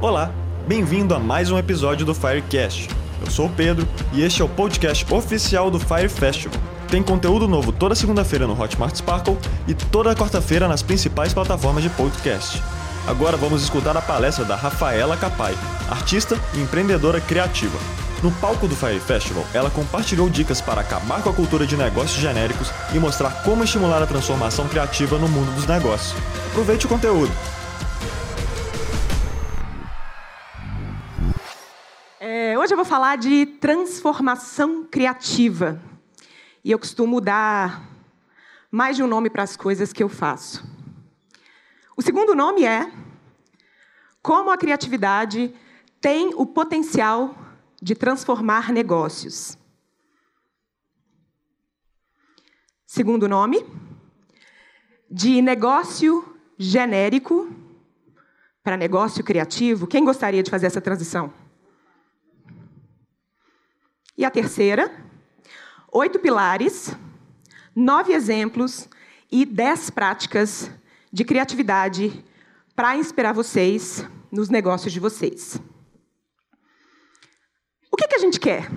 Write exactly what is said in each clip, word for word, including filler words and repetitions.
Olá, bem-vindo a mais um episódio do Firecast. Eu sou o Pedro e este é o podcast oficial do Fire Festival. Tem conteúdo novo toda segunda-feira no Hotmart Sparkle e toda quarta-feira nas principais plataformas de podcast. Agora vamos escutar a palestra da Rafaela Capai, artista e empreendedora criativa. No palco do Fire Festival, ela compartilhou dicas para acabar com a cultura de negócios genéricos e mostrar como estimular a transformação criativa no mundo dos negócios. Aproveite o conteúdo! É, hoje eu vou falar de transformação criativa. E eu costumo dar mais de um nome para as coisas que eu faço. O segundo nome é como a criatividade tem o potencial de transformar negócios. Segundo nome, de negócio genérico para negócio criativo. Quem gostaria de fazer essa transição? E a terceira... Oito pilares, nove exemplos e dez práticas de criatividade para inspirar vocês nos negócios de vocês. O que que a gente quer?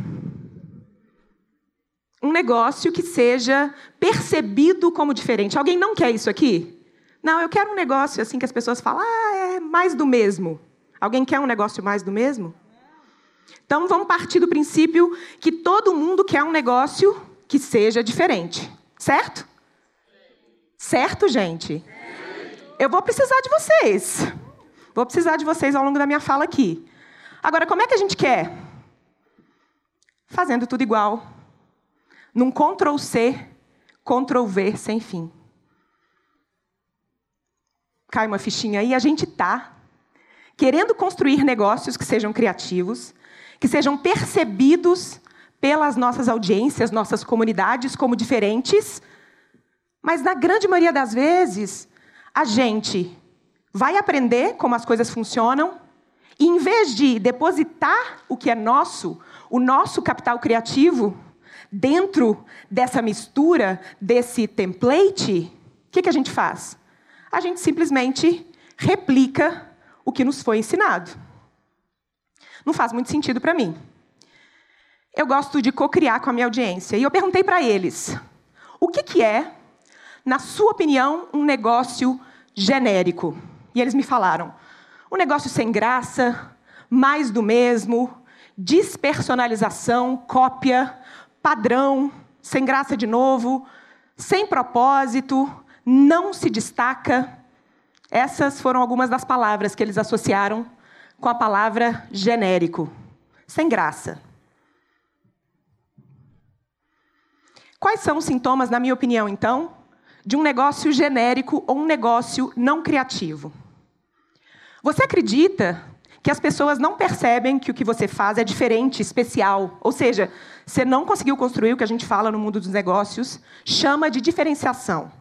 Um negócio que seja percebido como diferente. Alguém não quer isso aqui? Não, eu quero um negócio assim que as pessoas falam, ah, é mais do mesmo. Alguém quer um negócio mais do mesmo? Então, vamos partir do princípio que todo mundo quer um negócio que seja diferente. Certo? Certo, gente? Eu vou precisar de vocês. Vou precisar de vocês ao longo da minha fala aqui. Agora, como é que a gente quer? Fazendo tudo igual. Num control C, control V sem fim. Cai uma fichinha aí. A gente está querendo construir negócios que sejam criativos, que sejam percebidos pelas nossas audiências, nossas comunidades, como diferentes. Mas, na grande maioria das vezes, a gente vai aprender como as coisas funcionam e, em vez de depositar o que é nosso, o nosso capital criativo, dentro dessa mistura, desse template, o que que a gente faz? A gente simplesmente replica o que nos foi ensinado. Não faz muito sentido para mim. Eu gosto de co-criar com a minha audiência. E eu perguntei para eles, o que que é, na sua opinião, um negócio genérico? E eles me falaram, um negócio sem graça, mais do mesmo, despersonalização, cópia, padrão, sem graça de novo, sem propósito, não se destaca. Essas foram algumas das palavras que eles associaram com a palavra genérico, sem graça. Quais são os sintomas, na minha opinião, então, de um negócio genérico ou um negócio não criativo? Você acredita que as pessoas não percebem que o que você faz é diferente, especial? Ou seja, você não conseguiu construir o que a gente fala no mundo dos negócios, chama de diferenciação.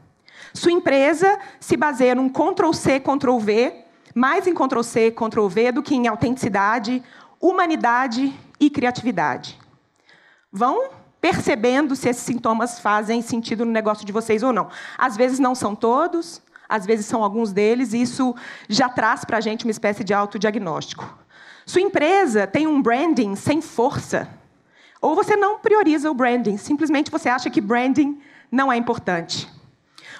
Sua empresa se baseia num control C, control V, mais em control C, control V do que em autenticidade, humanidade e criatividade. Vão percebendo se esses sintomas fazem sentido no negócio de vocês ou não. Às vezes não são todos, às vezes são alguns deles, e isso já traz para a gente uma espécie de autodiagnóstico. Sua empresa tem um branding sem força, ou você não prioriza o branding, simplesmente você acha que branding não é importante.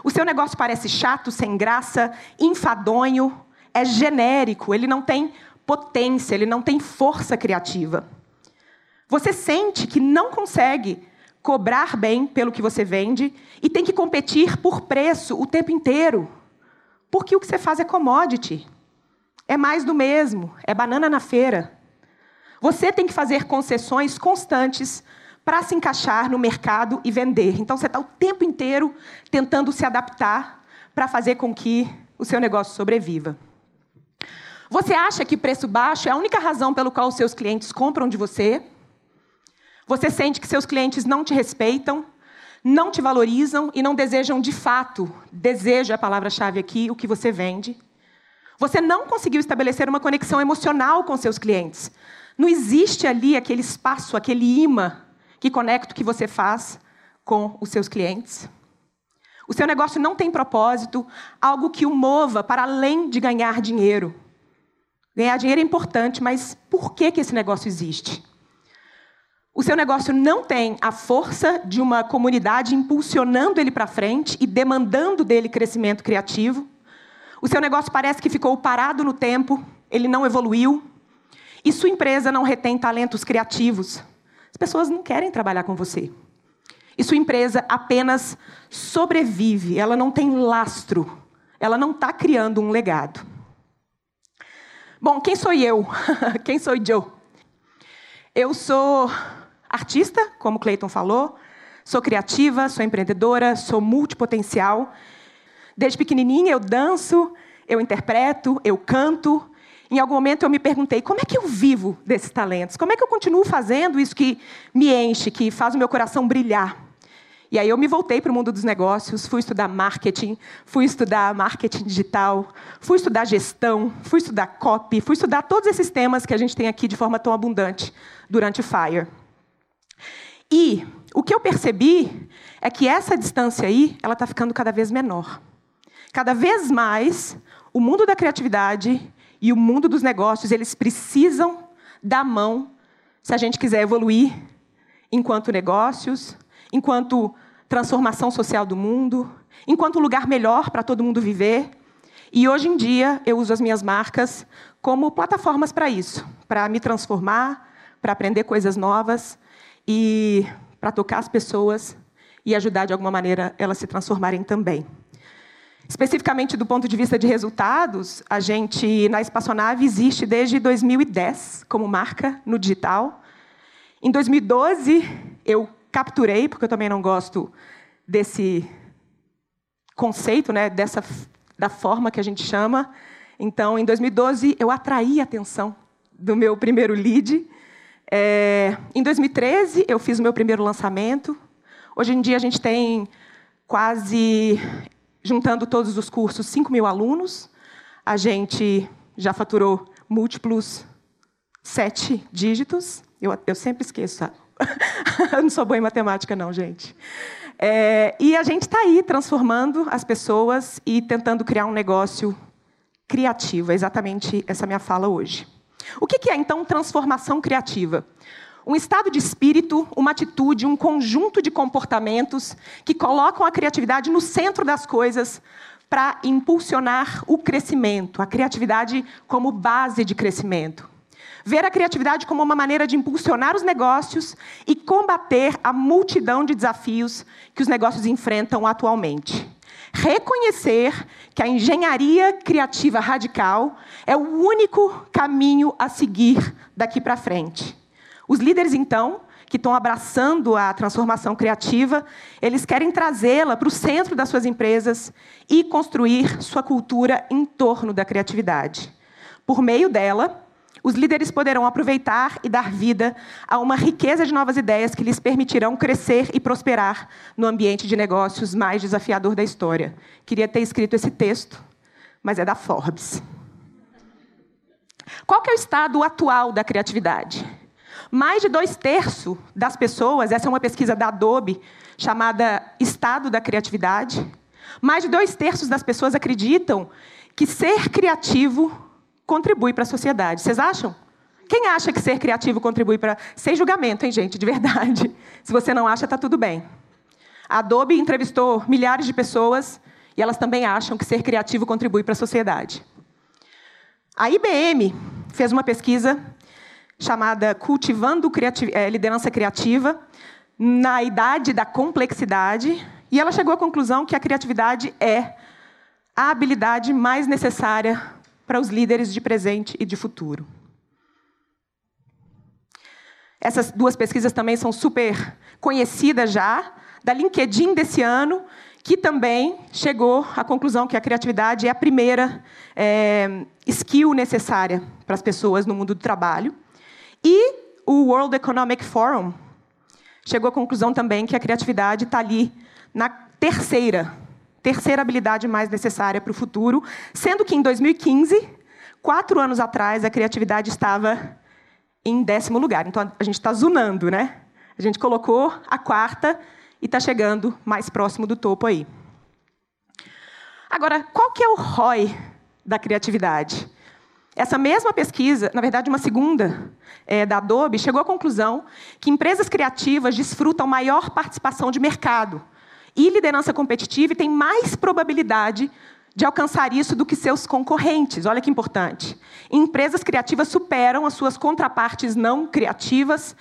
O seu negócio parece chato, sem graça, enfadonho, é genérico, ele não tem potência, ele não tem força criativa. Você sente que não consegue cobrar bem pelo que você vende e tem que competir por preço o tempo inteiro, porque o que você faz é commodity, é mais do mesmo, é banana na feira. Você tem que fazer concessões constantes para se encaixar no mercado e vender. Então, você está o tempo inteiro tentando se adaptar para fazer com que o seu negócio sobreviva. Você acha que preço baixo é a única razão pelo qual os seus clientes compram de você? Você sente que seus clientes não te respeitam, não te valorizam e não desejam de fato, desejo é a palavra-chave aqui, o que você vende. Você não conseguiu estabelecer uma conexão emocional com seus clientes. Não existe ali aquele espaço, aquele imã que conecta o que você faz com os seus clientes. O seu negócio não tem propósito, algo que o mova para além de ganhar dinheiro. Ganhar dinheiro é importante, mas por que que esse negócio existe? O seu negócio não tem a força de uma comunidade impulsionando ele para frente e demandando dele crescimento criativo. O seu negócio parece que ficou parado no tempo, ele não evoluiu. E sua empresa não retém talentos criativos. As pessoas não querem trabalhar com você. E sua empresa apenas sobrevive, ela não tem lastro, ela não está criando um legado. Bom, quem sou eu? Quem sou Joe? Eu sou artista, como o Clayton falou, sou criativa, sou empreendedora, sou multipotencial. Desde pequenininha eu danço, eu interpreto, eu canto. Em algum momento eu me perguntei, como é que eu vivo desses talentos? Como é que eu continuo fazendo isso que me enche, que faz o meu coração brilhar? E aí eu me voltei para o mundo dos negócios, fui estudar marketing, fui estudar marketing digital, fui estudar gestão, fui estudar copy, fui estudar todos esses temas que a gente tem aqui de forma tão abundante durante o Fire. E o que eu percebi é que essa distância aí, ela está ficando cada vez menor. Cada vez mais, o mundo da criatividade e o mundo dos negócios, eles precisam da mão se a gente quiser evoluir enquanto negócios, enquanto transformação social do mundo, enquanto lugar melhor para todo mundo viver. E, hoje em dia, eu uso as minhas marcas como plataformas para isso, para me transformar, para aprender coisas novas e para tocar as pessoas e ajudar, de alguma maneira, elas se transformarem também. Especificamente do ponto de vista de resultados, a gente, na Espaçonave, existe desde dois mil e dez como marca no digital. Em dois mil e doze, eu capturei, porque eu também não gosto desse conceito, né, dessa, da forma que a gente chama. Então, em dois mil e doze, eu atraí a atenção do meu primeiro lead. É, em dois mil e treze, eu fiz o meu primeiro lançamento. Hoje em dia, a gente tem quase... Juntando todos os cursos, cinco mil alunos, a gente já faturou múltiplos sete dígitos. Eu, eu sempre esqueço. Eu não sou boa em matemática, não, gente. É, e a gente está aí transformando as pessoas e tentando criar um negócio criativo. É exatamente essa minha fala hoje. O que é, então, transformação criativa? Um estado de espírito, uma atitude, um conjunto de comportamentos que colocam a criatividade no centro das coisas para impulsionar o crescimento, a criatividade como base de crescimento. Ver a criatividade como uma maneira de impulsionar os negócios e combater a multidão de desafios que os negócios enfrentam atualmente. Reconhecer que a engenharia criativa radical é o único caminho a seguir daqui para frente. Os líderes, então, que estão abraçando a transformação criativa, eles querem trazê-la para o centro das suas empresas e construir sua cultura em torno da criatividade. Por meio dela, os líderes poderão aproveitar e dar vida a uma riqueza de novas ideias que lhes permitirão crescer e prosperar no ambiente de negócios mais desafiador da história. Queria ter escrito esse texto, mas é da Forbes. Qual que é o estado atual da criatividade? Mais de dois terços das pessoas, essa é uma pesquisa da Adobe, chamada Estado da Criatividade, mais de dois terços das pessoas acreditam que ser criativo contribui para a sociedade. Vocês acham? Quem acha que ser criativo contribui para... Sem julgamento, hein, gente? De verdade. Se você não acha, está tudo bem. A Adobe entrevistou milhares de pessoas e elas também acham que ser criativo contribui para a sociedade. A I B M fez uma pesquisa chamada Cultivando Liderança Criativa, na idade da complexidade, e ela chegou à conclusão que a criatividade é a habilidade mais necessária para os líderes de presente e de futuro. Essas duas pesquisas também são super conhecidas já, da LinkedIn desse ano, que também chegou à conclusão que a criatividade é a primeira é, skill necessária para as pessoas no mundo do trabalho. E o World Economic Forum chegou à conclusão também que a criatividade está ali na terceira, terceira habilidade mais necessária para o futuro, sendo que, em dois mil e quinze, quatro anos atrás, a criatividade estava em décimo lugar. Então, a gente está zoomando, né? A gente colocou a quarta e está chegando mais próximo do topo aí. Agora, qual que é o R O I da criatividade? Essa mesma pesquisa, na verdade, uma segunda é, da Adobe, chegou à conclusão que empresas criativas desfrutam maior participação de mercado e liderança competitiva e têm mais probabilidade de alcançar isso do que seus concorrentes. Olha que importante. Empresas criativas superam as suas contrapartes não criativas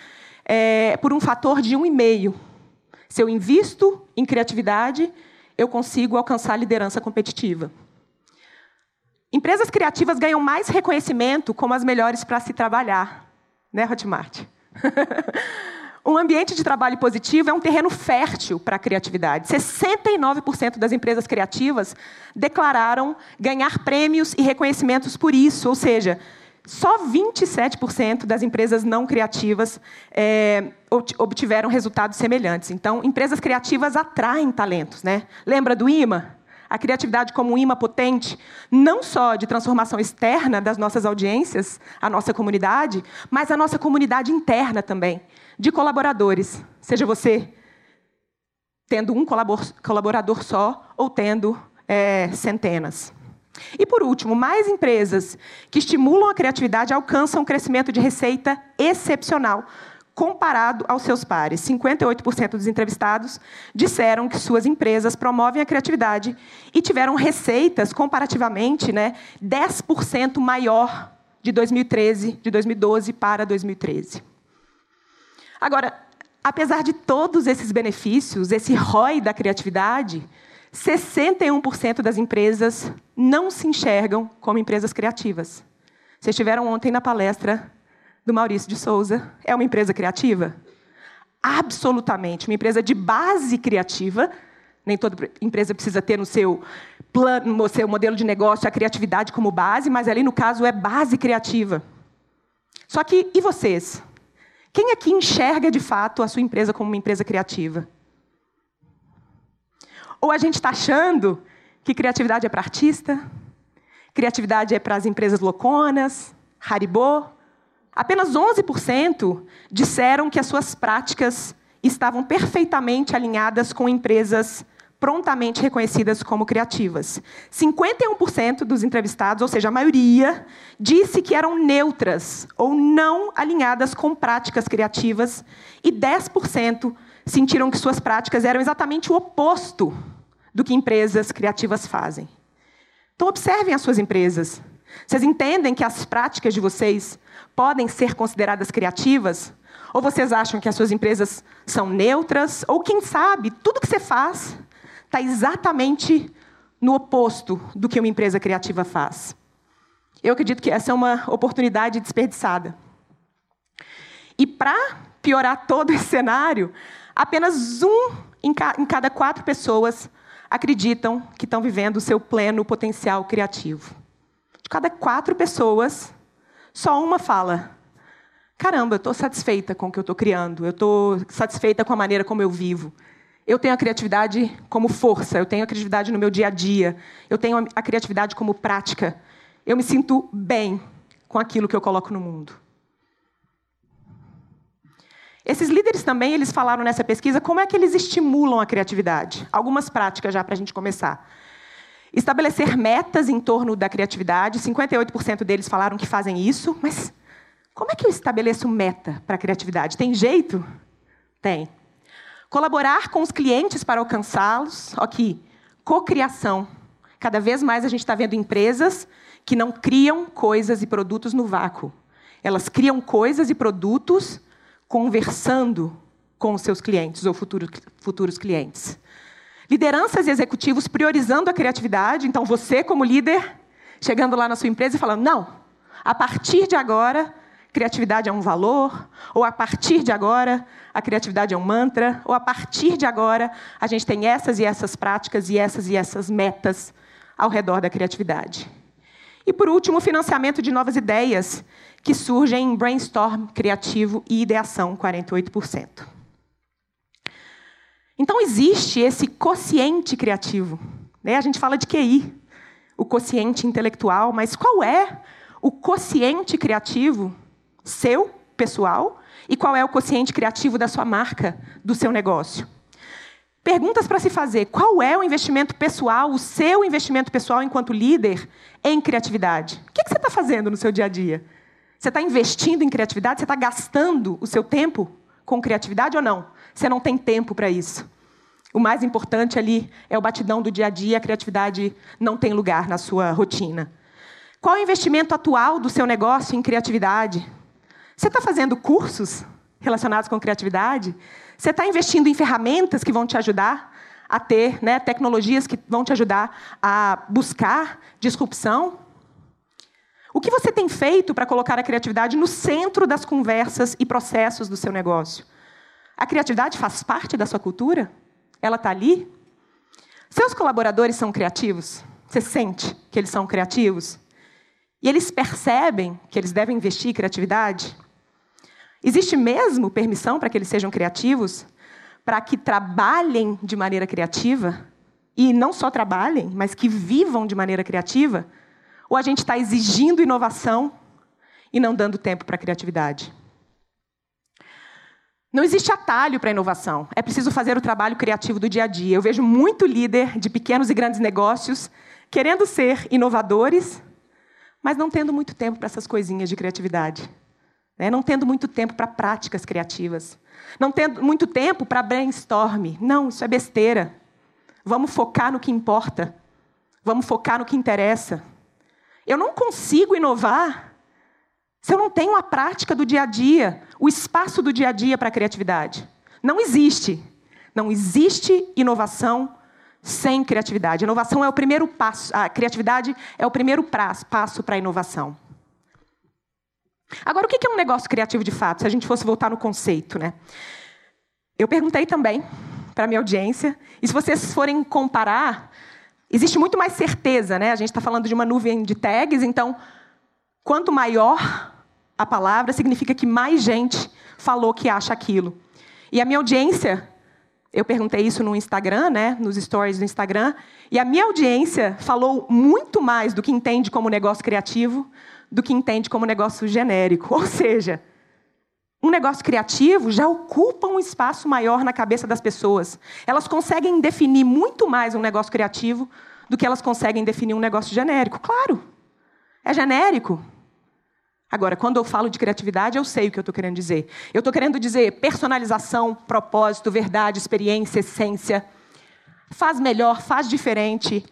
é, por um fator de um vírgula cinco. Se eu invisto em criatividade, eu consigo alcançar liderança competitiva. Empresas criativas ganham mais reconhecimento como as melhores para se trabalhar. Né, Hotmart? Um ambiente de trabalho positivo é um terreno fértil para a criatividade. sessenta e nove por cento das empresas criativas declararam ganhar prêmios e reconhecimentos por isso. Ou seja, só vinte e sete por cento das empresas não criativas é, obtiveram resultados semelhantes. Então, empresas criativas atraem talentos, né? Lembra do imã? A criatividade como um imã potente, não só de transformação externa das nossas audiências, a nossa comunidade, mas a nossa comunidade interna também, de colaboradores. Seja você tendo um colaborador só ou tendo é, centenas. E, por último, mais empresas que estimulam a criatividade alcançam um crescimento de receita excepcional comparado aos seus pares. cinquenta e oito por cento dos entrevistados disseram que suas empresas promovem a criatividade e tiveram receitas, comparativamente, né, dez por cento maior de dois mil e treze, de dois mil e doze para dois mil e treze. Agora, apesar de todos esses benefícios, esse R O I da criatividade, sessenta e um por cento das empresas não se enxergam como empresas criativas. Vocês estiveram ontem na palestra do Maurício de Souza. É uma empresa criativa? Absolutamente. Uma empresa de base criativa. Nem toda empresa precisa ter no seu plano, no seu modelo de negócio, a criatividade como base, mas ali, no caso, é base criativa. Só que, e vocês? Quem aqui enxerga, de fato, a sua empresa como uma empresa criativa? Ou a gente está achando que criatividade é para artista? Criatividade é para as empresas louconas? Haribô? Apenas onze por cento disseram que as suas práticas estavam perfeitamente alinhadas com empresas prontamente reconhecidas como criativas. cinquenta e um por cento dos entrevistados, ou seja, a maioria, disse que eram neutras ou não alinhadas com práticas criativas e dez por cento sentiram que suas práticas eram exatamente o oposto do que empresas criativas fazem. Então, observem as suas empresas. Vocês entendem que as práticas de vocês podem ser consideradas criativas? Ou vocês acham que as suas empresas são neutras? Ou, quem sabe, tudo que você faz está exatamente no oposto do que uma empresa criativa faz? Eu acredito que essa é uma oportunidade desperdiçada. E, para piorar todo esse cenário, apenas um em cada quatro pessoas acreditam que estão vivendo o seu pleno potencial criativo. De cada quatro pessoas, só uma fala: caramba, eu estou satisfeita com o que eu estou criando, eu estou satisfeita com a maneira como eu vivo. Eu tenho a criatividade como força, eu tenho a criatividade no meu dia a dia, eu tenho a criatividade como prática. Eu me sinto bem com aquilo que eu coloco no mundo. Esses líderes também, eles falaram nessa pesquisa como é que eles estimulam a criatividade. Algumas práticas já para a gente começar. Estabelecer metas em torno da criatividade. cinquenta e oito por cento deles falaram que fazem isso. Mas como é que eu estabeleço meta para a criatividade? Tem jeito? Tem. Colaborar com os clientes para alcançá-los. Aqui, cocriação. Cada vez mais a gente está vendo empresas que não criam coisas e produtos no vácuo. Elas criam coisas e produtos conversando com os seus clientes ou futuro, futuros clientes. Lideranças e executivos priorizando a criatividade. Então, você, como líder, chegando lá na sua empresa e falando: não, a partir de agora, criatividade é um valor, ou a partir de agora, a criatividade é um mantra, ou a partir de agora, a gente tem essas e essas práticas e essas e essas metas ao redor da criatividade. E, por último, o financiamento de novas ideias que surgem em brainstorm criativo e ideação, quarenta e oito por cento. Então, existe esse quociente criativo, né? A gente fala de Q I, o quociente intelectual, mas qual é o quociente criativo seu, pessoal, e qual é o quociente criativo da sua marca, do seu negócio? Perguntas para se fazer. Qual é o investimento pessoal, o seu investimento pessoal enquanto líder em criatividade? O que você está fazendo no seu dia a dia? Você está investindo em criatividade? Você está gastando o seu tempo com criatividade ou não? Você não tem tempo para isso. O mais importante ali é o batidão do dia a dia, a criatividade não tem lugar na sua rotina. Qual é o investimento atual do seu negócio em criatividade? Você está fazendo cursos relacionados com criatividade? Você está investindo em ferramentas que vão te ajudar a ter, né, tecnologias que vão te ajudar a buscar disrupção? O que você tem feito para colocar a criatividade no centro das conversas e processos do seu negócio? A criatividade faz parte da sua cultura? Ela está ali? Seus colaboradores são criativos? Você sente que eles são criativos? E eles percebem que eles devem investir em criatividade? Existe mesmo permissão para que eles sejam criativos? Para que trabalhem de maneira criativa? E não só trabalhem, mas que vivam de maneira criativa? Ou a gente está exigindo inovação e não dando tempo para a criatividade? Não existe atalho para a inovação. É preciso fazer o trabalho criativo do dia a dia. Eu vejo muito líder de pequenos e grandes negócios querendo ser inovadores, mas não tendo muito tempo para essas coisinhas de criatividade. Né? Não tendo muito tempo para práticas criativas. Não tendo muito tempo para brainstorm. Não, isso é besteira. Vamos focar no que importa. Vamos focar no que interessa. Eu não consigo inovar se eu não tenho a prática do dia a dia, o espaço do dia a dia para a criatividade. Não existe. Não existe inovação sem criatividade. A inovação é o primeiro passo, a criatividade é o primeiro prazo, passo para a inovação. Agora, o que é um negócio criativo de fato, se a gente fosse voltar no conceito, né? Eu perguntei também para a minha audiência, e se vocês forem comparar, existe muito mais certeza, né? A gente está falando de uma nuvem de tags, então, quanto maior a palavra, significa que mais gente falou que acha aquilo. E a minha audiência, eu perguntei isso no Instagram, né? Nos stories do Instagram, e a minha audiência falou muito mais do que entende como negócio criativo do que entende como negócio genérico. Ou seja, um negócio criativo já ocupa um espaço maior na cabeça das pessoas. Elas conseguem definir muito mais um negócio criativo do que elas conseguem definir um negócio genérico. Claro, é genérico. Agora, quando eu falo de criatividade, eu sei o que eu estou querendo dizer. Eu estou querendo dizer personalização, propósito, verdade, experiência, essência. Faz melhor, faz diferente.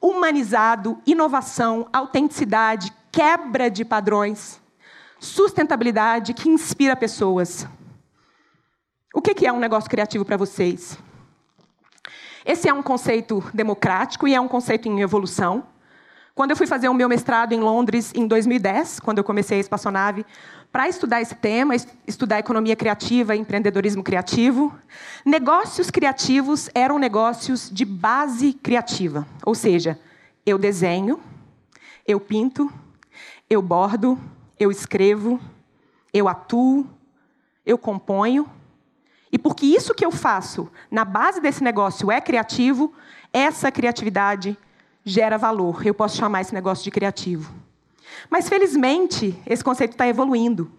Humanizado, inovação, autenticidade, quebra de padrões. Sustentabilidade que inspira pessoas. O que é um negócio criativo para vocês? Esse é um conceito democrático e é um conceito em evolução. Quando eu fui fazer o meu mestrado em Londres, em dois mil e dez, quando eu comecei a Espaçonave, para estudar esse tema, estudar economia criativa e empreendedorismo criativo, negócios criativos eram negócios de base criativa. Ou seja, eu desenho, eu pinto, eu bordo, eu escrevo, eu atuo, eu componho. E porque isso que eu faço na base desse negócio é criativo, essa criatividade gera valor. Eu posso chamar esse negócio de criativo. Mas, felizmente, esse conceito está evoluindo.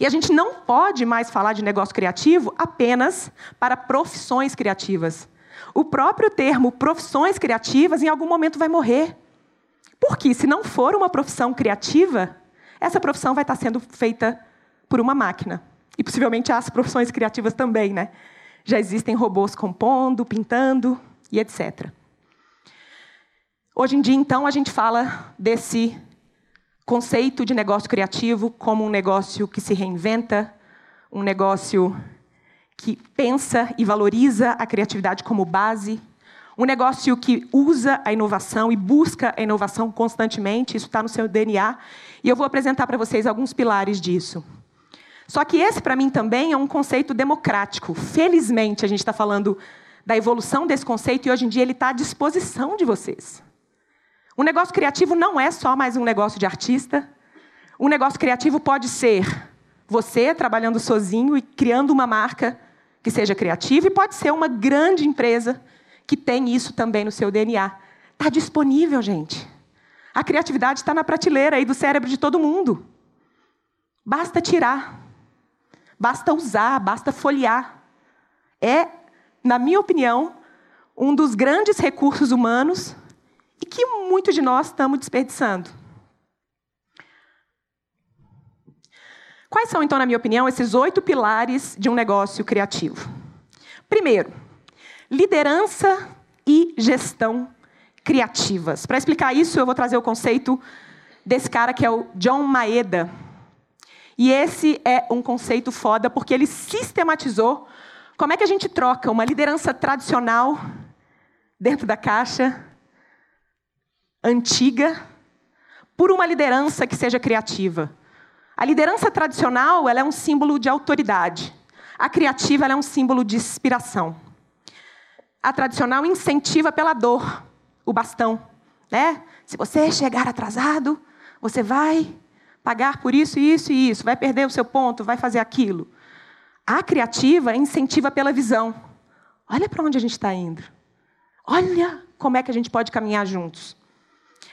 E a gente não pode mais falar de negócio criativo apenas para profissões criativas. O próprio termo profissões criativas, em algum momento, vai morrer. Porque, se não for uma profissão criativa, essa profissão vai estar sendo feita por uma máquina. E, possivelmente, as profissões criativas também, né? Já existem robôs compondo, pintando e et cetera. Hoje em dia, então, a gente fala desse conceito de negócio criativo como um negócio que se reinventa, um negócio que pensa e valoriza a criatividade como base, um negócio que usa a inovação e busca a inovação constantemente, isso está no seu D N A, e eu vou apresentar para vocês alguns pilares disso. Só que esse, para mim, também é um conceito democrático. Felizmente, a gente está falando da evolução desse conceito e, hoje em dia, ele está à disposição de vocês. Um negócio criativo não é só mais um negócio de artista. Um negócio criativo pode ser você trabalhando sozinho e criando uma marca que seja criativa, e pode ser uma grande empresa que tem isso também no seu D N A. Está disponível, gente. A criatividade está na prateleira aí do cérebro de todo mundo. Basta tirar. Basta usar, basta folhear. É, na minha opinião, um dos grandes recursos humanos e que muitos de nós estamos desperdiçando. Quais são, então, na minha opinião, esses oito pilares de um negócio criativo? Primeiro, liderança e gestão criativas. Para explicar isso, eu vou trazer o conceito desse cara, que é o John Maeda. E esse é um conceito foda, porque ele sistematizou como é que a gente troca uma liderança tradicional, dentro da caixa, antiga, por uma liderança que seja criativa. A liderança tradicional, ela é um símbolo de autoridade. A criativa, ela é um símbolo de inspiração. A tradicional incentiva pela dor, o bastão, né? Se você chegar atrasado, você vai pagar por isso, isso e isso, vai perder o seu ponto, vai fazer aquilo. A criativa incentiva pela visão. Olha para onde a gente está indo. Olha como é que a gente pode caminhar juntos.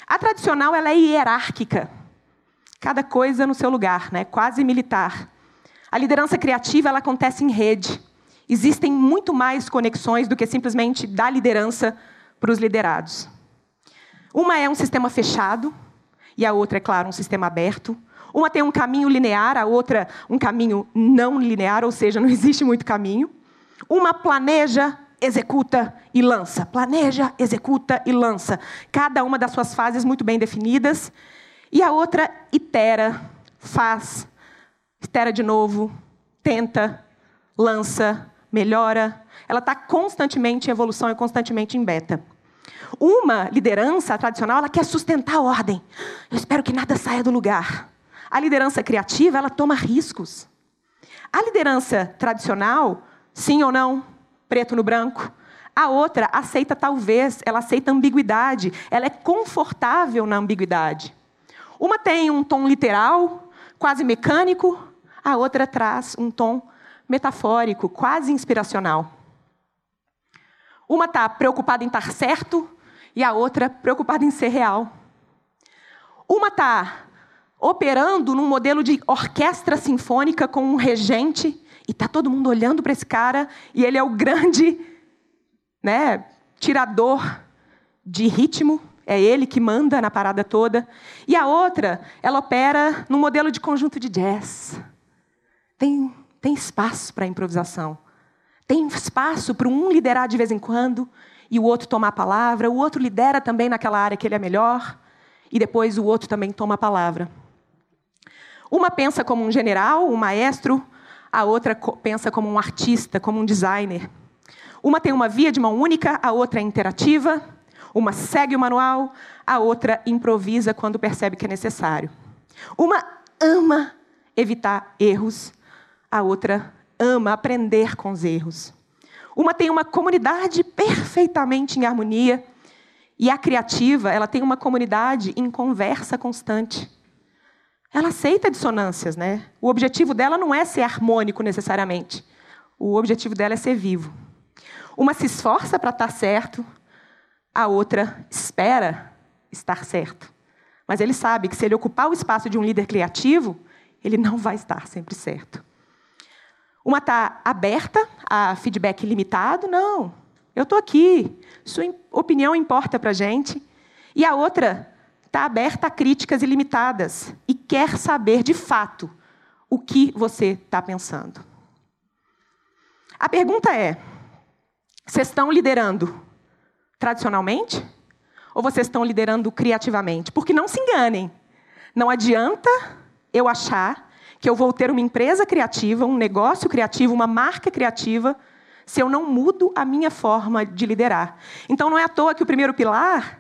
A tradicional, ela é hierárquica. Cada coisa no seu lugar, né? Quase militar. A liderança criativa, ela acontece em rede. Existem muito mais conexões do que simplesmente dar liderança para os liderados. Uma é um sistema fechado, e a outra, é claro, um sistema aberto. Uma tem um caminho linear, a outra um caminho não linear, ou seja, não existe muito caminho. Uma planeja, executa e lança. Planeja, executa e lança. Cada uma das suas fases muito bem definidas. E a outra itera, faz, itera de novo, tenta, lança, melhora. Ela está constantemente em evolução e constantemente em beta. Uma liderança tradicional, ela quer sustentar a ordem. Eu espero que nada saia do lugar. A liderança criativa, ela toma riscos. A liderança tradicional, sim ou não, preto no branco. A outra aceita talvez, ela aceita ambiguidade. Ela é confortável na ambiguidade. Uma tem um tom literal, quase mecânico. A outra traz um tom metafórico, quase inspiracional. Uma está preocupada em estar certo e a outra preocupada em ser real. Uma está operando num modelo de orquestra sinfônica com um regente e está todo mundo olhando para esse cara e ele é o grande, né, tirador de ritmo. É ele que manda na parada toda. E a outra, ela opera num modelo de conjunto de jazz. Tem, tem espaço para improvisação. Tem espaço para um liderar de vez em quando e o outro tomar a palavra. O outro lidera também naquela área que ele é melhor e depois o outro também toma a palavra. Uma pensa como um general, um maestro. A outra pensa como um artista, como um designer. Uma tem uma via de mão única, a outra é interativa. Uma segue o manual, a outra improvisa quando percebe que é necessário. Uma ama evitar erros, a outra ama aprender com os erros. Uma tem uma comunidade perfeitamente em harmonia e a criativa, ela tem uma comunidade em conversa constante. Ela aceita dissonâncias, né? O objetivo dela não é ser harmônico necessariamente. O objetivo dela é ser vivo. Uma se esforça para estar certo. A outra espera estar certo. Mas ele sabe que se ele ocupar o espaço de um líder criativo, ele não vai estar sempre certo. Uma está aberta a feedback limitado. Não, eu estou aqui. Sua opinião importa para a gente. E a outra está aberta a críticas ilimitadas e quer saber, de fato, o que você está pensando. A pergunta é, vocês estão liderando tradicionalmente? Ou vocês estão liderando criativamente? Porque não se enganem. Não adianta eu achar que eu vou ter uma empresa criativa, um negócio criativo, uma marca criativa, se eu não mudo a minha forma de liderar. Então, não é à toa que o primeiro pilar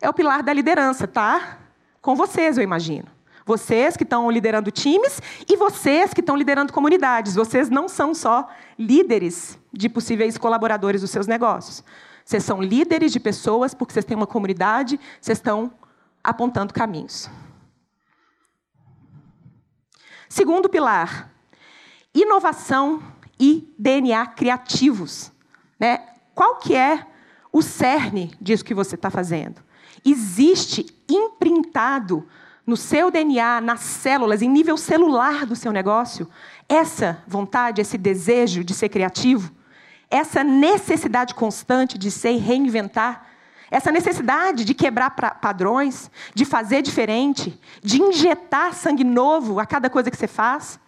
é o pilar da liderança, tá? Com vocês, eu imagino. Vocês que estão liderando times e vocês que estão liderando comunidades. Vocês não são só líderes de possíveis colaboradores dos seus negócios. Vocês são líderes de pessoas, porque vocês têm uma comunidade, vocês estão apontando caminhos. Segundo pilar, inovação e D N A criativos. Né? Qual que é o cerne disso que você está fazendo? Existe imprintado no seu D N A, nas células, em nível celular do seu negócio, essa vontade, esse desejo de ser criativo? essa necessidade constante de ser e reinventar, essa necessidade de quebrar padrões, de fazer diferente, de injetar sangue novo a cada coisa que você faz,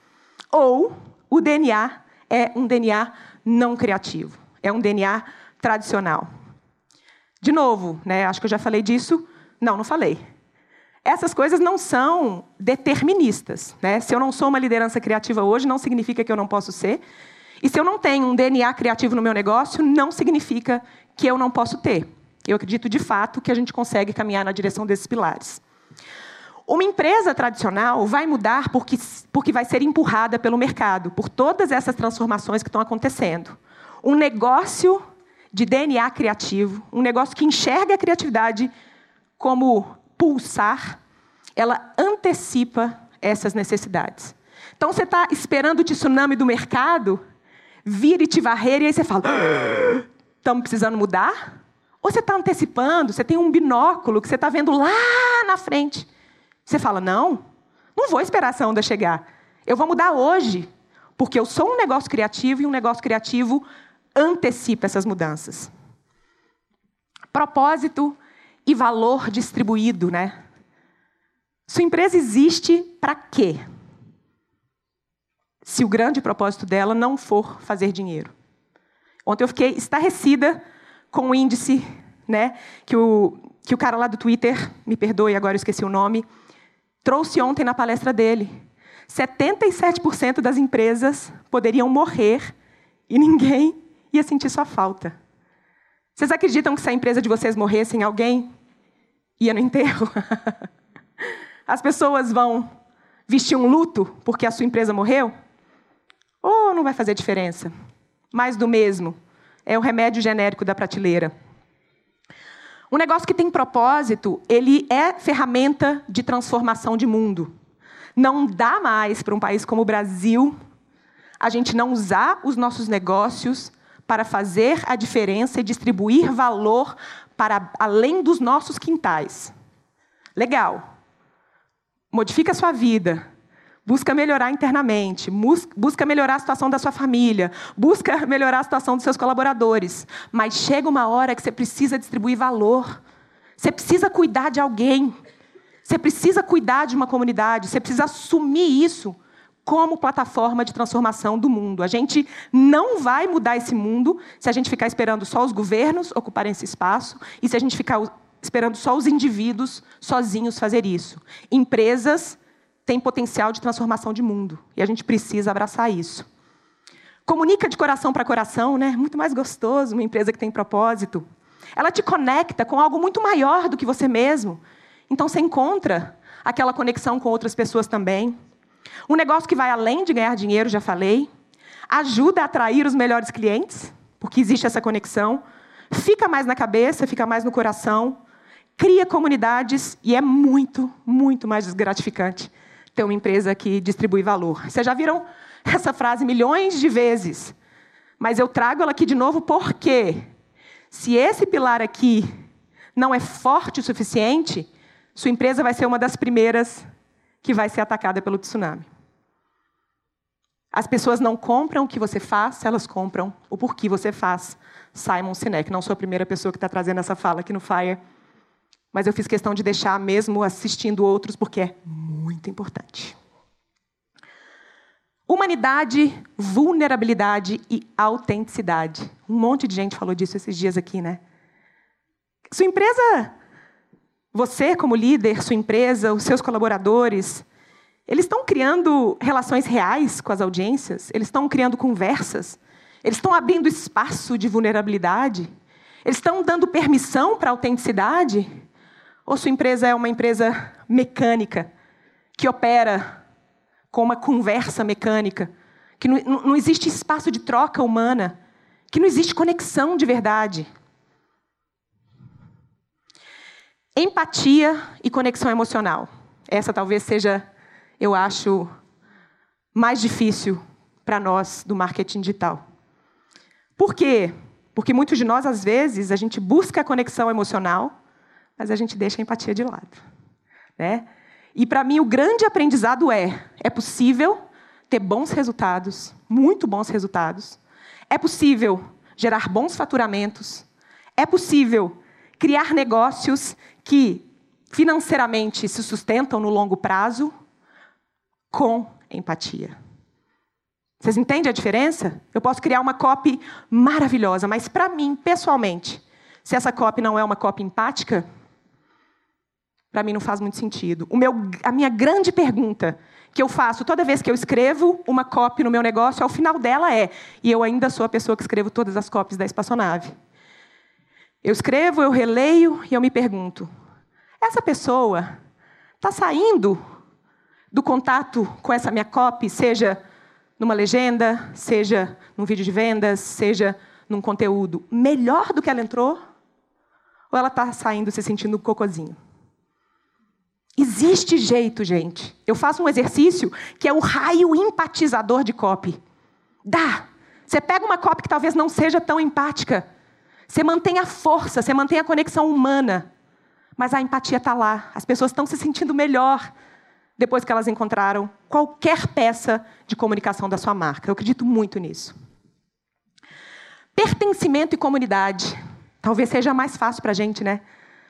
ou o D N A é um D N A não criativo, é um D N A tradicional. De novo, né, acho que eu já falei disso. Não, não falei. Essas coisas não são deterministas, né? Se eu não sou uma liderança criativa hoje, não significa que eu não posso ser. E se eu não tenho um D N A criativo no meu negócio, não significa que eu não posso ter. Eu acredito, de fato, que a gente consegue caminhar na direção desses pilares. Uma empresa tradicional vai mudar porque, porque vai ser empurrada pelo mercado, por todas essas transformações que estão acontecendo. Um negócio de D N A criativo, um negócio que enxerga a criatividade como pulsar, ela antecipa essas necessidades. Então, você está esperando o tsunami do mercado vir e te varrer, e aí você fala, estamos precisando mudar? Ou você está antecipando, você tem um binóculo que você está vendo lá na frente. Você fala, não, não vou esperar essa onda chegar. Eu vou mudar hoje, porque eu sou um negócio criativo e um negócio criativo antecipa essas mudanças. Propósito e valor distribuído, né? Sua empresa existe para quê? Se o grande propósito dela não for fazer dinheiro. Ontem eu fiquei estarrecida com o índice, né, que o, que o cara lá do Twitter, me perdoe, agora eu esqueci o nome, trouxe ontem na palestra dele. setenta e sete por cento das empresas poderiam morrer e ninguém ia sentir sua falta. Vocês acreditam que se a empresa de vocês morresse, alguém ia no enterro? As pessoas vão vestir um luto porque a sua empresa morreu? Ou não vai fazer diferença? Mais do mesmo. É o remédio genérico da prateleira. Um negócio que tem propósito, ele é ferramenta de transformação de mundo. Não dá mais para um país como o Brasil a gente não usar os nossos negócios para fazer a diferença e distribuir valor para além dos nossos quintais. Legal. Modifica a sua vida. Busca melhorar internamente. Busca melhorar a situação da sua família. Busca melhorar a situação dos seus colaboradores. Mas chega uma hora que você precisa distribuir valor. Você precisa cuidar de alguém. Você precisa cuidar de uma comunidade. Você precisa assumir isso como plataforma de transformação do mundo. A gente não vai mudar esse mundo se a gente ficar esperando só os governos ocuparem esse espaço e se a gente ficar esperando só os indivíduos sozinhos fazer isso. Empresas têm potencial de transformação de mundo e a gente precisa abraçar isso. Comunica de coração para coração, né? Muito mais gostoso uma empresa que tem propósito. Ela te conecta com algo muito maior do que você mesmo. Então, você encontra aquela conexão com outras pessoas também. Um negócio que vai além de ganhar dinheiro, já falei. Ajuda a atrair os melhores clientes, porque existe essa conexão. Fica mais na cabeça, fica mais no coração. Cria comunidades e é muito, muito mais gratificante ter uma empresa que distribui valor. Vocês já viram essa frase milhões de vezes. Mas eu trago ela aqui de novo porque se esse pilar aqui não é forte o suficiente, sua empresa vai ser uma das primeiras que vai ser atacada pelo tsunami. As pessoas não compram o que você faz, elas compram o porquê você faz. Simon Sinek, não sou a primeira pessoa que está trazendo essa fala aqui no Fire, mas eu fiz questão de deixar mesmo assistindo outros, porque é muito importante. Humanidade, vulnerabilidade e autenticidade. Um monte de gente falou disso esses dias aqui, né? Sua empresa... Você, como líder, sua empresa, os seus colaboradores, eles estão criando relações reais com as audiências? Eles estão criando conversas? Eles estão abrindo espaço de vulnerabilidade? Eles estão dando permissão para a autenticidade? Ou sua empresa é uma empresa mecânica, que opera com uma conversa mecânica, que não, não existe espaço de troca humana, que não existe conexão de verdade? Empatia e conexão emocional. Essa talvez seja, eu acho, mais difícil para nós do marketing digital. Por quê? Porque muitos de nós, às vezes, a gente busca a conexão emocional, mas a gente deixa a empatia de lado, né? E, para mim, o grande aprendizado é, é possível ter bons resultados, muito bons resultados. É possível gerar bons faturamentos. É possível criar negócios que financeiramente se sustentam no longo prazo com empatia. Vocês entendem a diferença? Eu posso criar uma copy maravilhosa, mas, para mim, pessoalmente, se essa copy não é uma copy empática, para mim não faz muito sentido. O meu, a minha grande pergunta que eu faço toda vez que eu escrevo uma copy no meu negócio, ao final dela é, e eu ainda sou a pessoa que escrevo todas as copies da Espaçonave. Eu escrevo, eu releio e eu me pergunto, essa pessoa está saindo do contato com essa minha copy, seja numa legenda, seja num vídeo de vendas, seja num conteúdo melhor do que ela entrou, ou ela está saindo se sentindo cocôzinho? Existe jeito, gente. Eu faço um exercício que é o raio empatizador de copy. Dá. Você pega uma copy que talvez não seja tão empática. Você mantém a força, você mantém a conexão humana. Mas a empatia está lá. As pessoas estão se sentindo melhor depois que elas encontraram qualquer peça de comunicação da sua marca. Eu acredito muito nisso. Pertencimento e comunidade. Talvez seja mais fácil para a gente, né?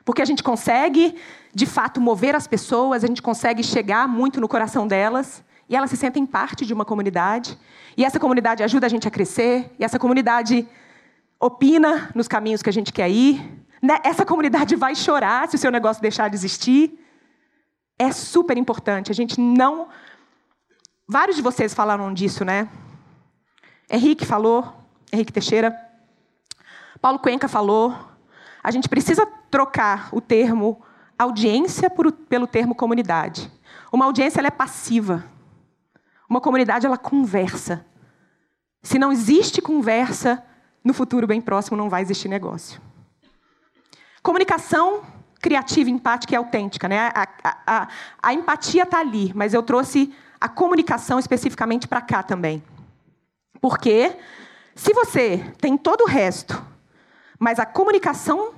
Porque a gente consegue, de fato, mover as pessoas, a gente consegue chegar muito no coração delas, e elas se sentem parte de uma comunidade, e essa comunidade ajuda a gente a crescer, e essa comunidade opina nos caminhos que a gente quer ir, né? Essa comunidade vai chorar se o seu negócio deixar de existir. É super importante, a gente não... Vários de vocês falaram disso, né? Henrique falou, Henrique Teixeira, Paulo Cuenca falou, a gente precisa trocar o termo audiência por, pelo termo comunidade. Uma audiência ela é passiva. Uma comunidade ela conversa. Se não existe conversa, no futuro bem próximo não vai existir negócio. Comunicação criativa, empática e autêntica, né? A, a, a, a empatia está ali, mas eu trouxe a comunicação especificamente para cá também. Porque se você tem todo o resto, mas a comunicação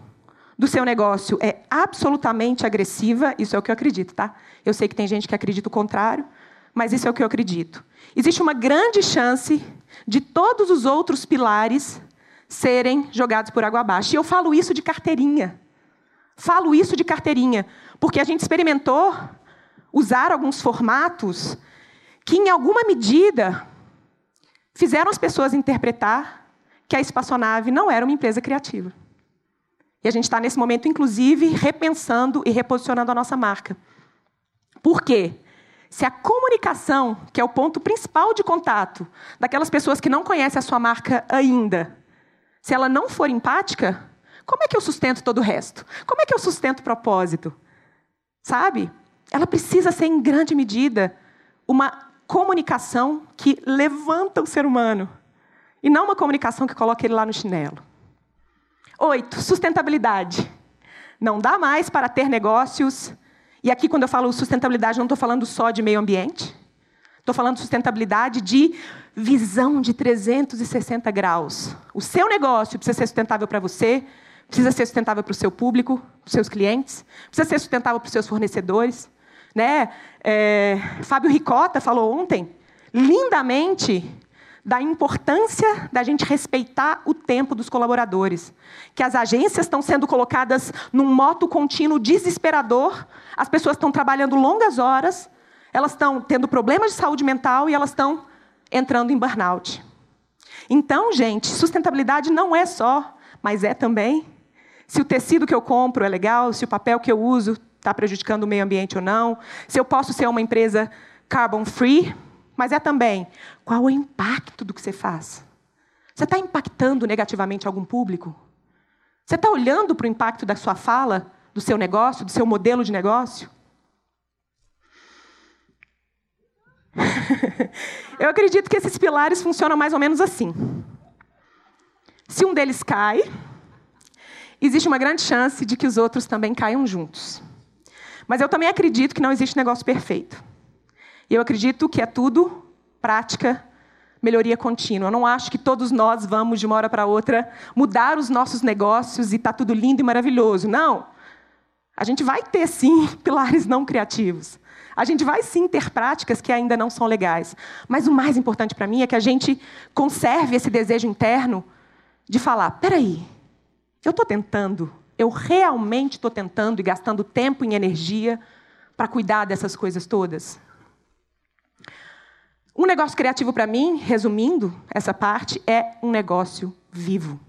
do seu negócio é absolutamente agressiva, isso é o que eu acredito, tá? Eu sei que tem gente que acredita o contrário, mas isso é o que eu acredito. Existe uma grande chance de todos os outros pilares serem jogados por água abaixo. E eu falo isso de carteirinha. Falo isso de carteirinha, porque a gente experimentou usar alguns formatos que, em alguma medida, fizeram as pessoas interpretar que a Espaçonave não era uma empresa criativa. E a gente está, nesse momento, inclusive, repensando e reposicionando a nossa marca. Por quê? Se a comunicação, que é o ponto principal de contato daquelas pessoas que não conhecem a sua marca ainda, se ela não for empática, como é que eu sustento todo o resto? Como é que eu sustento o propósito? Sabe? Ela precisa ser, em grande medida, uma comunicação que levanta o ser humano, e não uma comunicação que coloca ele lá no chinelo. Oito, sustentabilidade. Não dá mais para ter negócios. E aqui, quando eu falo sustentabilidade, não estou falando só de meio ambiente. Estou falando sustentabilidade de visão de trezentos e sessenta graus. O seu negócio precisa ser sustentável para você, precisa ser sustentável para o seu público, para os seus clientes, precisa ser sustentável para os seus fornecedores, né? É, Fábio Ricota falou ontem, lindamente, da importância da gente respeitar o tempo dos colaboradores. Que as agências estão sendo colocadas num moto contínuo desesperador, as pessoas estão trabalhando longas horas, elas estão tendo problemas de saúde mental e elas estão entrando em burnout. Então, gente, sustentabilidade não é só, mas é também se o tecido que eu compro é legal, se o papel que eu uso está prejudicando o meio ambiente ou não, se eu posso ser uma empresa carbon free. Mas é também, qual o impacto do que você faz? Você está impactando negativamente algum público? Você está olhando para o impacto da sua fala, do seu negócio, do seu modelo de negócio? Eu acredito que esses pilares funcionam mais ou menos assim. Se um deles cai, existe uma grande chance de que os outros também caiam juntos. Mas eu também acredito que não existe negócio perfeito. E eu acredito que é tudo prática, melhoria contínua. Eu não acho que todos nós vamos, de uma hora para outra, mudar os nossos negócios e está tudo lindo e maravilhoso. Não. A gente vai ter, sim, pilares não criativos. A gente vai, sim, ter práticas que ainda não são legais. Mas o mais importante para mim é que a gente conserve esse desejo interno de falar, peraí, eu estou tentando, eu realmente estou tentando e gastando tempo e energia para cuidar dessas coisas todas. Um negócio criativo para mim, resumindo essa parte, é um negócio vivo.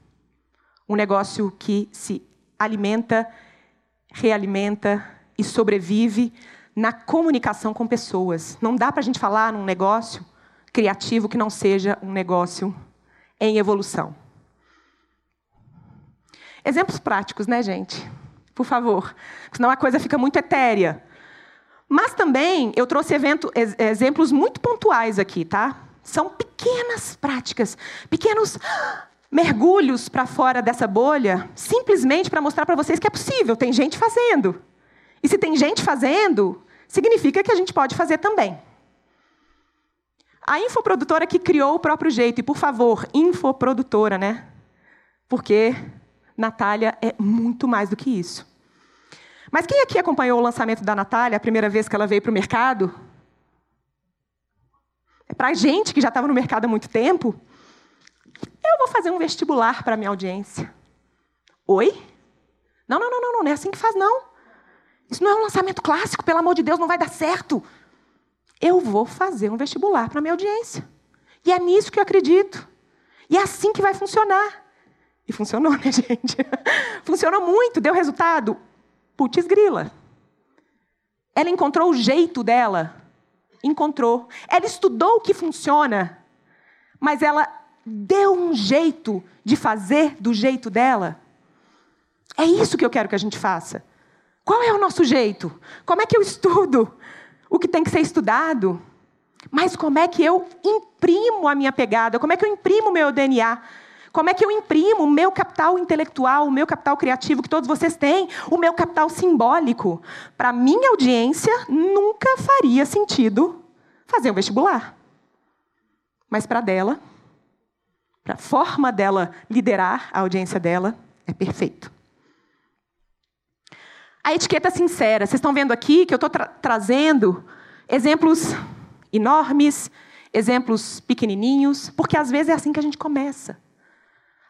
Um negócio que se alimenta, realimenta e sobrevive na comunicação com pessoas. Não dá para a gente falar num negócio criativo que não seja um negócio em evolução. Exemplos práticos, né, gente? Por favor. Senão a coisa fica muito etérea. Mas também eu trouxe evento, ex, exemplos muito pontuais aqui, tá? São pequenas práticas, pequenos mergulhos para fora dessa bolha, simplesmente para mostrar para vocês que é possível, tem gente fazendo. E se tem gente fazendo, significa que a gente pode fazer também. A infoprodutora que criou o próprio jeito, e por favor, infoprodutora, né? Porque Natália é muito mais do que isso. Mas quem aqui acompanhou o lançamento da Natália, a primeira vez que ela veio para o mercado? É para a gente que já estava no mercado há muito tempo. Eu vou fazer um vestibular para a minha audiência. Oi? Não, não, não, não, não é assim que faz, não. Isso não é um lançamento clássico, pelo amor de Deus, não vai dar certo. Eu vou fazer um vestibular para a minha audiência. E é nisso que eu acredito. E é assim que vai funcionar. E funcionou, né, gente? Funcionou muito, deu resultado. Putz grila. Ela encontrou o jeito dela. Encontrou. Ela estudou o que funciona, mas ela deu um jeito de fazer do jeito dela. É isso que eu quero que a gente faça. Qual é o nosso jeito? Como é que eu estudo o que tem que ser estudado? Mas como é que eu imprimo a minha pegada? Como é que eu imprimo o meu D N A? Como é que eu imprimo o meu capital intelectual, o meu capital criativo que todos vocês têm, o meu capital simbólico? Para a minha audiência, nunca faria sentido fazer um vestibular. Mas para dela, para a forma dela liderar a audiência dela, é perfeito. A etiqueta sincera. Vocês estão vendo aqui que eu estou tra- trazendo exemplos enormes, exemplos pequenininhos, porque às vezes é assim que a gente começa.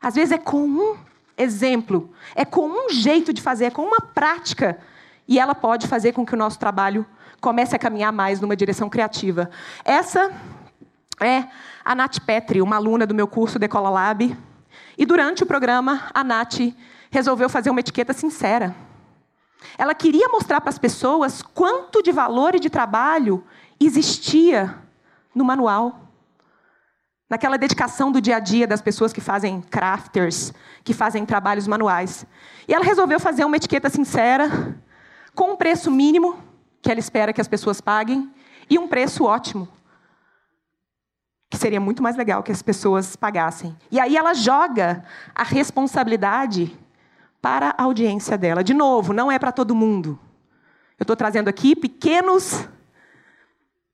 Às vezes é com um exemplo, é com um jeito de fazer, é com uma prática, e ela pode fazer com que o nosso trabalho comece a caminhar mais numa direção criativa. Essa é a Nath Petri, uma aluna do meu curso Decola Lab, e durante o programa a Nath resolveu fazer uma etiqueta sincera. Ela queria mostrar para as pessoas quanto de valor e de trabalho existia no manual, naquela dedicação do dia a dia das pessoas que fazem crafters, que fazem trabalhos manuais. E ela resolveu fazer uma etiqueta sincera, com um preço mínimo, que ela espera que as pessoas paguem, e um preço ótimo, que seria muito mais legal que as pessoas pagassem. E aí ela joga a responsabilidade para a audiência dela. De novo, não é para todo mundo. Eu estou trazendo aqui pequenos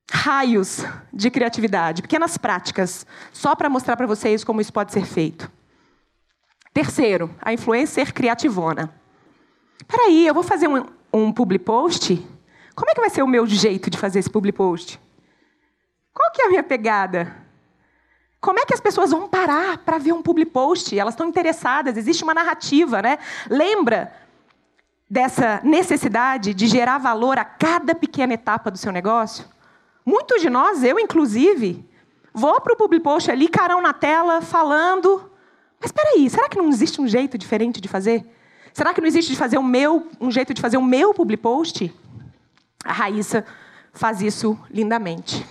raios de criatividade, pequenas práticas, só para mostrar para vocês como isso pode ser feito. Terceiro, a influencer criativona. Espera aí, eu vou fazer um, um public post? Como é que vai ser o meu jeito de fazer esse public post? Qual que é a minha pegada? Como é que as pessoas vão parar para ver um public post? Elas estão interessadas, existe uma narrativa, né? Lembra dessa necessidade de gerar valor a cada pequena etapa do seu negócio? Muitos de nós, eu inclusive, vou para o public post ali, carão na tela, falando. Mas espera aí, será que não existe um jeito diferente de fazer? Será que não existe de fazer o meu, um jeito de fazer o meu public post? A Raíssa faz isso lindamente.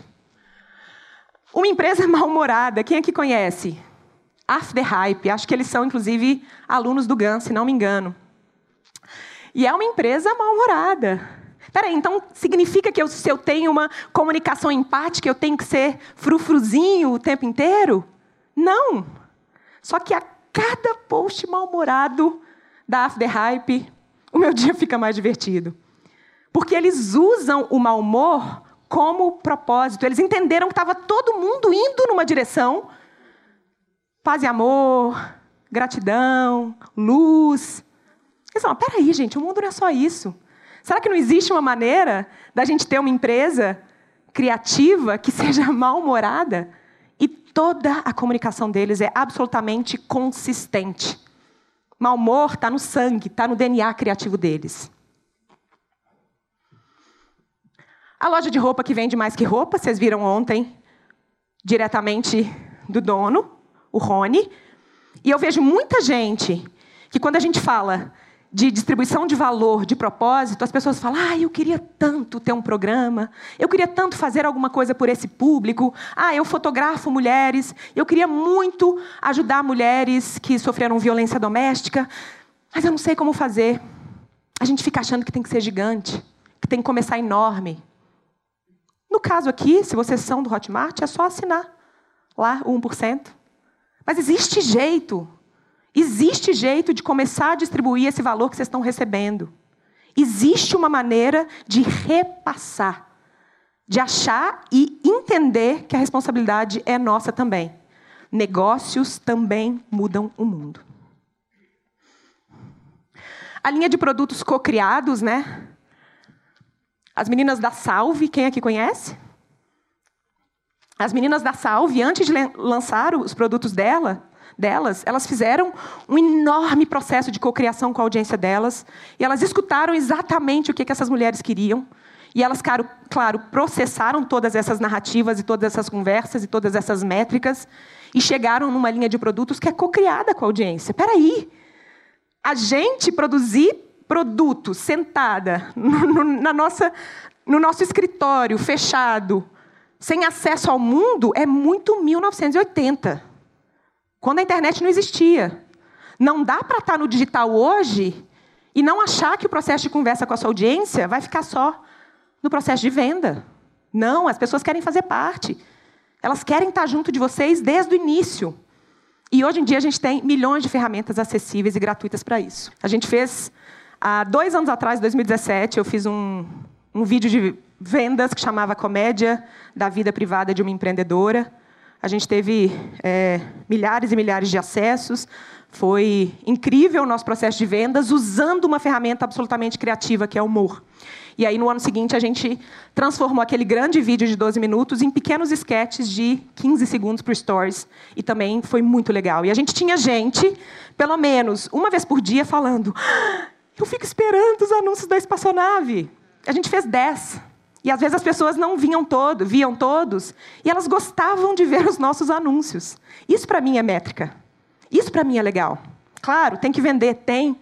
Uma empresa mal-humorada, quem aqui conhece? After Hype, acho que eles são, inclusive, alunos do GAN, se não me engano. E é uma empresa mal-humorada. Peraí, então significa que eu, se eu tenho uma comunicação empática, eu tenho que ser frufruzinho o tempo inteiro? Não. Só que a cada post mal-humorado da After Hype, o meu dia fica mais divertido. Porque eles usam o mau humor como propósito. Eles entenderam que estava todo mundo indo numa direção. Paz e amor, gratidão, luz. Eles falam, peraí, gente, o mundo não é só isso. Será que não existe uma maneira da gente ter uma empresa criativa que seja mal-humorada E toda a comunicação deles é absolutamente consistente. Mau humor está no sangue, está no D N A criativo deles. A loja de roupa que vende mais que roupa, vocês viram ontem, diretamente do dono, o Rony. E eu vejo muita gente que, quando a gente fala de distribuição de valor, de propósito, as pessoas falam, ah, eu queria tanto ter um programa, eu queria tanto fazer alguma coisa por esse público, ah, eu fotografo mulheres, eu queria muito ajudar mulheres que sofreram violência doméstica, mas eu não sei como fazer. A gente fica achando que tem que ser gigante, que tem que começar enorme. No caso aqui, se vocês são do Hotmart, é só assinar lá o um por cento. Mas existe jeito. Existe jeito de começar a distribuir esse valor que vocês estão recebendo. Existe uma maneira de repassar, de achar e entender que a responsabilidade é nossa também. Negócios também mudam o mundo. A linha de produtos co-criados, né? As meninas da Salve, quem aqui conhece? As meninas da Salve, antes de lançar os produtos dela, delas, elas fizeram um enorme processo de cocriação com a audiência delas, e elas escutaram exatamente o que essas mulheres queriam, e elas, claro, claro, processaram todas essas narrativas, e todas essas conversas, e todas essas métricas, e chegaram numa linha de produtos que é cocriada com a audiência. Espera aí, a gente produzir produto sentada no, no, na nossa, no nosso escritório fechado, sem acesso ao mundo, é muito mil novecentos e oitenta. Quando a internet não existia. Não dá para estar no digital hoje e não achar que o processo de conversa com a sua audiência vai ficar só no processo de venda. Não, as pessoas querem fazer parte. Elas querem estar junto de vocês desde o início. E hoje em dia a gente tem milhões de ferramentas acessíveis e gratuitas para isso. A gente fez, há dois anos atrás, em dois mil e dezessete, eu fiz um, um vídeo de vendas que chamava Comédia da Vida Privada de uma Empreendedora. A gente teve é, milhares e milhares de acessos. Foi incrível o nosso processo de vendas, usando uma ferramenta absolutamente criativa, que é o humor. E aí, no ano seguinte, a gente transformou aquele grande vídeo de doze minutos em pequenos sketches de quinze segundos para stories. E também foi muito legal. E a gente tinha gente, pelo menos uma vez por dia, falando ah, eu fico esperando os anúncios da Espaçonave. A gente fez dez. E, às vezes, as pessoas não vinham todo, viam todos, e elas gostavam de ver os nossos anúncios. Isso, para mim, é métrica. Isso, para mim, é legal. Claro, tem que vender, tem.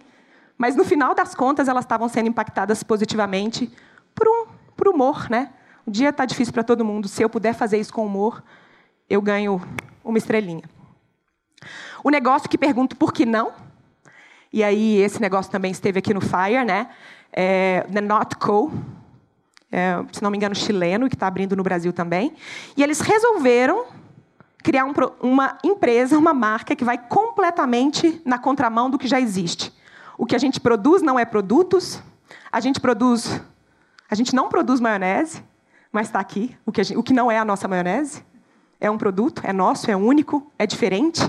Mas, no final das contas, elas estavam sendo impactadas positivamente por, um, por humor, né? O dia está difícil para todo mundo. Se eu puder fazer isso com humor, eu ganho uma estrelinha. O negócio que pergunto por que não, e aí esse negócio também esteve aqui no Fire, né? É, the Not Co., É, se não me engano, chileno, que está abrindo no Brasil também. E eles resolveram criar um, uma empresa, uma marca, que vai completamente na contramão do que já existe. O que a gente produz não é produtos. A gente produz... A gente não produz maionese, mas está aqui. O que, a gente, o que não é a nossa maionese é um produto, é nosso, é único, é diferente.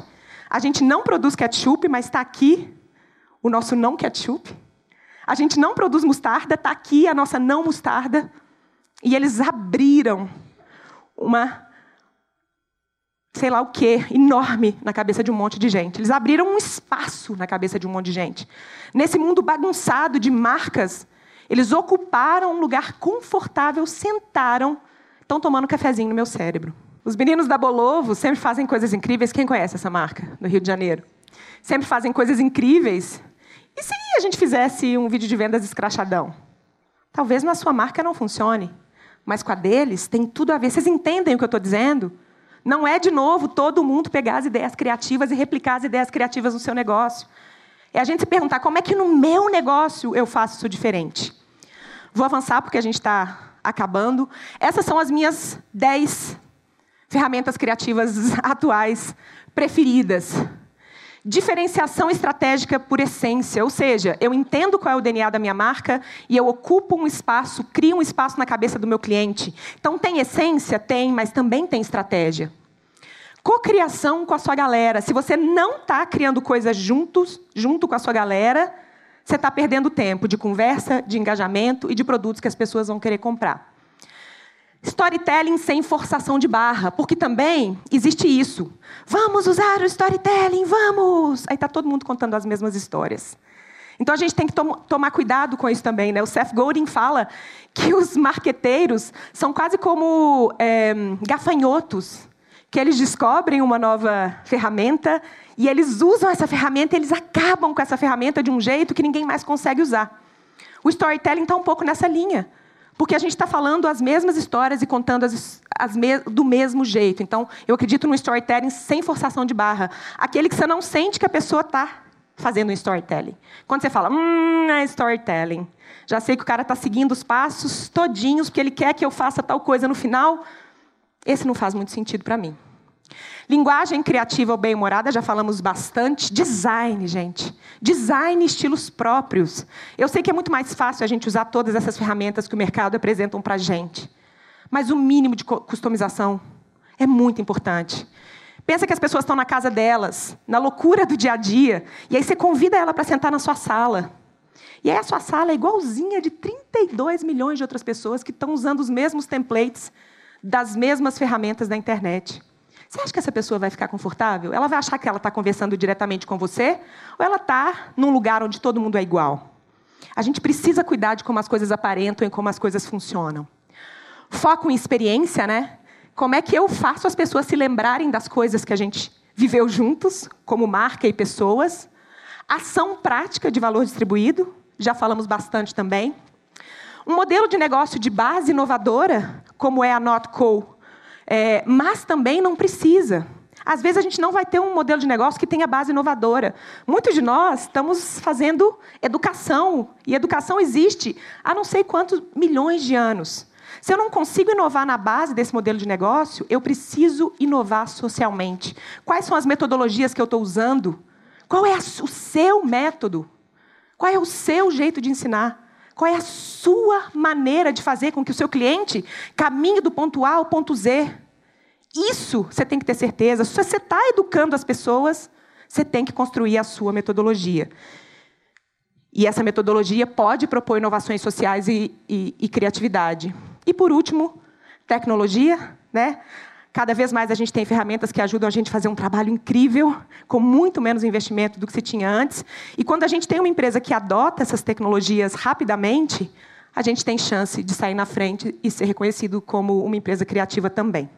A gente não produz ketchup, mas está aqui o nosso não ketchup. A gente não produz mostarda, está aqui a nossa não mostarda. E eles abriram uma, sei lá o quê, enorme na cabeça de um monte de gente. Eles abriram um espaço na cabeça de um monte de gente. Nesse mundo bagunçado de marcas, eles ocuparam um lugar confortável, sentaram, estão tomando um cafezinho no meu cérebro. Os meninos da Bolovo sempre fazem coisas incríveis. Quem conhece essa marca do Rio de Janeiro? Sempre fazem coisas incríveis. E se a gente fizesse um vídeo de vendas escrachadão? Talvez na sua marca não funcione, mas com a deles tem tudo a ver. Vocês entendem o que eu estou dizendo? Não é, de novo, todo mundo pegar as ideias criativas e replicar as ideias criativas no seu negócio. É a gente se perguntar como é que no meu negócio eu faço isso diferente. Vou avançar porque a gente está acabando. Essas são as minhas dez ferramentas criativas atuais preferidas. Diferenciação estratégica por essência, ou seja, eu entendo qual é o D N A da minha marca e eu ocupo um espaço, crio um espaço na cabeça do meu cliente. Então, tem essência? Tem, mas também tem estratégia. Cocriação com a sua galera. Se você não está criando coisas juntos, junto com a sua galera, você está perdendo tempo de conversa, de engajamento e de produtos que as pessoas vão querer comprar. Storytelling sem forçação de barra, porque também existe isso. Vamos usar o storytelling, vamos! Aí está todo mundo contando as mesmas histórias. Então, a gente tem que tom- tomar cuidado com isso também, né? O Seth Godin fala que os marqueteiros são quase como é, gafanhotos, que eles descobrem uma nova ferramenta e eles usam essa ferramenta, eles acabam com essa ferramenta de um jeito que ninguém mais consegue usar. O storytelling está um pouco nessa linha, porque a gente está falando as mesmas histórias e contando as, as me- do mesmo jeito. Então, eu acredito no storytelling sem forçação de barra. Aquele que você não sente que a pessoa está fazendo um storytelling. Quando você fala, hum, é storytelling. Já sei que o cara está seguindo os passos todinhos, porque ele quer que eu faça tal coisa no final. Esse não faz muito sentido para mim. Linguagem criativa ou bem-humorada, já falamos bastante. Design, gente. Design e estilos próprios. Eu sei que é muito mais fácil a gente usar todas essas ferramentas que o mercado apresentam para a gente. Mas o mínimo de customização é muito importante. Pensa que as pessoas estão na casa delas, na loucura do dia a dia, e aí você convida ela para sentar na sua sala. E aí a sua sala é igualzinha de trinta e dois milhões de outras pessoas que estão usando os mesmos templates das mesmas ferramentas da internet. Você acha que essa pessoa vai ficar confortável? Ela vai achar que ela está conversando diretamente com você? Ou ela está num lugar onde todo mundo é igual? A gente precisa cuidar de como as coisas aparentam e como as coisas funcionam. Foco em experiência, né? Como é que eu faço as pessoas se lembrarem das coisas que a gente viveu juntos, como marca e pessoas? Ação prática de valor distribuído, já falamos bastante também. Um modelo de negócio de base inovadora, como é a Not Co., é, mas também não precisa. Às vezes, a gente não vai ter um modelo de negócio que tenha base inovadora. Muitos de nós estamos fazendo educação, e educação existe há não sei quantos milhões de anos. Se eu não consigo inovar na base desse modelo de negócio, eu preciso inovar socialmente. Quais são as metodologias que eu estou usando? Qual é o seu método? Qual é o seu jeito de ensinar? Qual é a sua maneira de fazer com que o seu cliente caminhe do ponto A ao ponto Z? Isso você tem que ter certeza. Se você está educando as pessoas, você tem que construir a sua metodologia. E essa metodologia pode propor inovações sociais e, e, e criatividade. E, por último, tecnologia, né? Cada vez mais a gente tem ferramentas que ajudam a gente a fazer um trabalho incrível, com muito menos investimento do que se tinha antes. E quando a gente tem uma empresa que adota essas tecnologias rapidamente, a gente tem chance de sair na frente e ser reconhecido como uma empresa criativa também.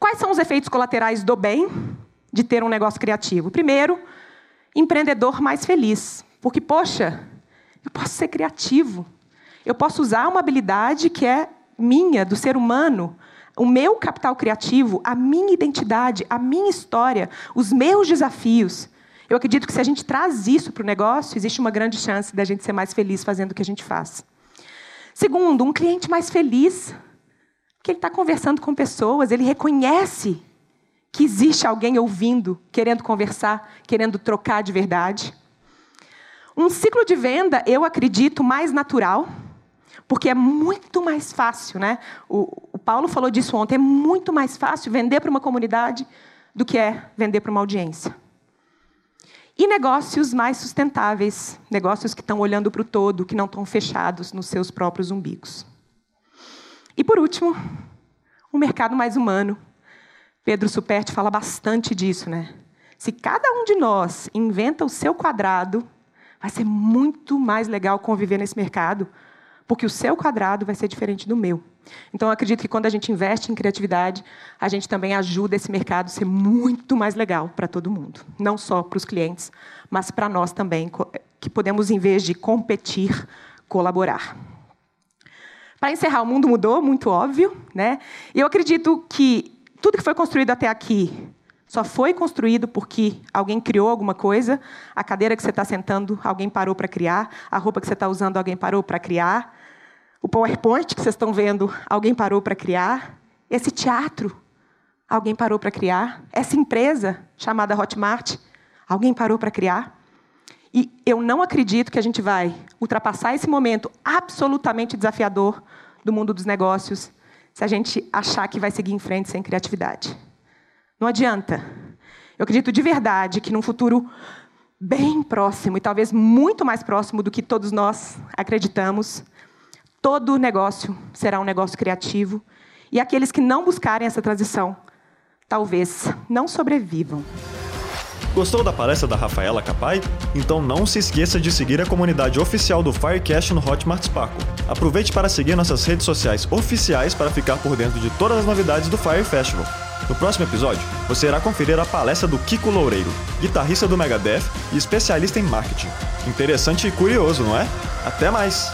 Quais são os efeitos colaterais do bem de ter um negócio criativo? Primeiro, empreendedor mais feliz. Porque, poxa, eu posso ser criativo. Eu posso usar uma habilidade que é minha, do ser humano, o meu capital criativo, a minha identidade, a minha história, os meus desafios. Eu acredito que, se a gente traz isso para o negócio, existe uma grande chance da gente ser mais feliz fazendo o que a gente faz. Segundo, um cliente mais feliz, porque ele está conversando com pessoas, ele reconhece que existe alguém ouvindo, querendo conversar, querendo trocar de verdade. Um ciclo de venda, eu acredito, mais natural, porque é muito mais fácil, né? O, o Paulo falou disso ontem, é muito mais fácil vender para uma comunidade do que é vender para uma audiência. E negócios mais sustentáveis, negócios que estão olhando para o todo, que não estão fechados nos seus próprios umbigos. E, por último, um mercado mais humano. Pedro Superti fala bastante disso, né? Se cada um de nós inventa o seu quadrado, vai ser muito mais legal conviver nesse mercado, porque o seu quadrado vai ser diferente do meu. Então, eu acredito que, quando a gente investe em criatividade, a gente também ajuda esse mercado a ser muito mais legal para todo mundo. Não só para os clientes, mas para nós também, que podemos, em vez de competir, colaborar. Para encerrar, o mundo mudou, muito óbvio, né? E eu acredito que tudo que foi construído até aqui só foi construído porque alguém criou alguma coisa. A cadeira que você está sentando, alguém parou para criar. A roupa que você está usando, alguém parou para criar. O PowerPoint que vocês estão vendo, alguém parou para criar. Esse teatro, alguém parou para criar. Essa empresa chamada Hotmart, alguém parou para criar. E eu não acredito que a gente vai ultrapassar esse momento absolutamente desafiador do mundo dos negócios se a gente achar que vai seguir em frente sem criatividade. Não adianta. Eu acredito de verdade que, num futuro bem próximo, e talvez muito mais próximo do que todos nós acreditamos, Todo negócio será um negócio criativo. E aqueles que não buscarem essa transição, talvez não sobrevivam. Gostou da palestra da Rafaela Capai? Então não se esqueça de seguir a comunidade oficial do Firecast no Hotmart Sparkle. Aproveite para seguir nossas redes sociais oficiais para ficar por dentro de todas as novidades do Fire Festival. No próximo episódio, você irá conferir a palestra do Kiko Loureiro, guitarrista do Megadeth e especialista em marketing. Interessante e curioso, não é? Até mais!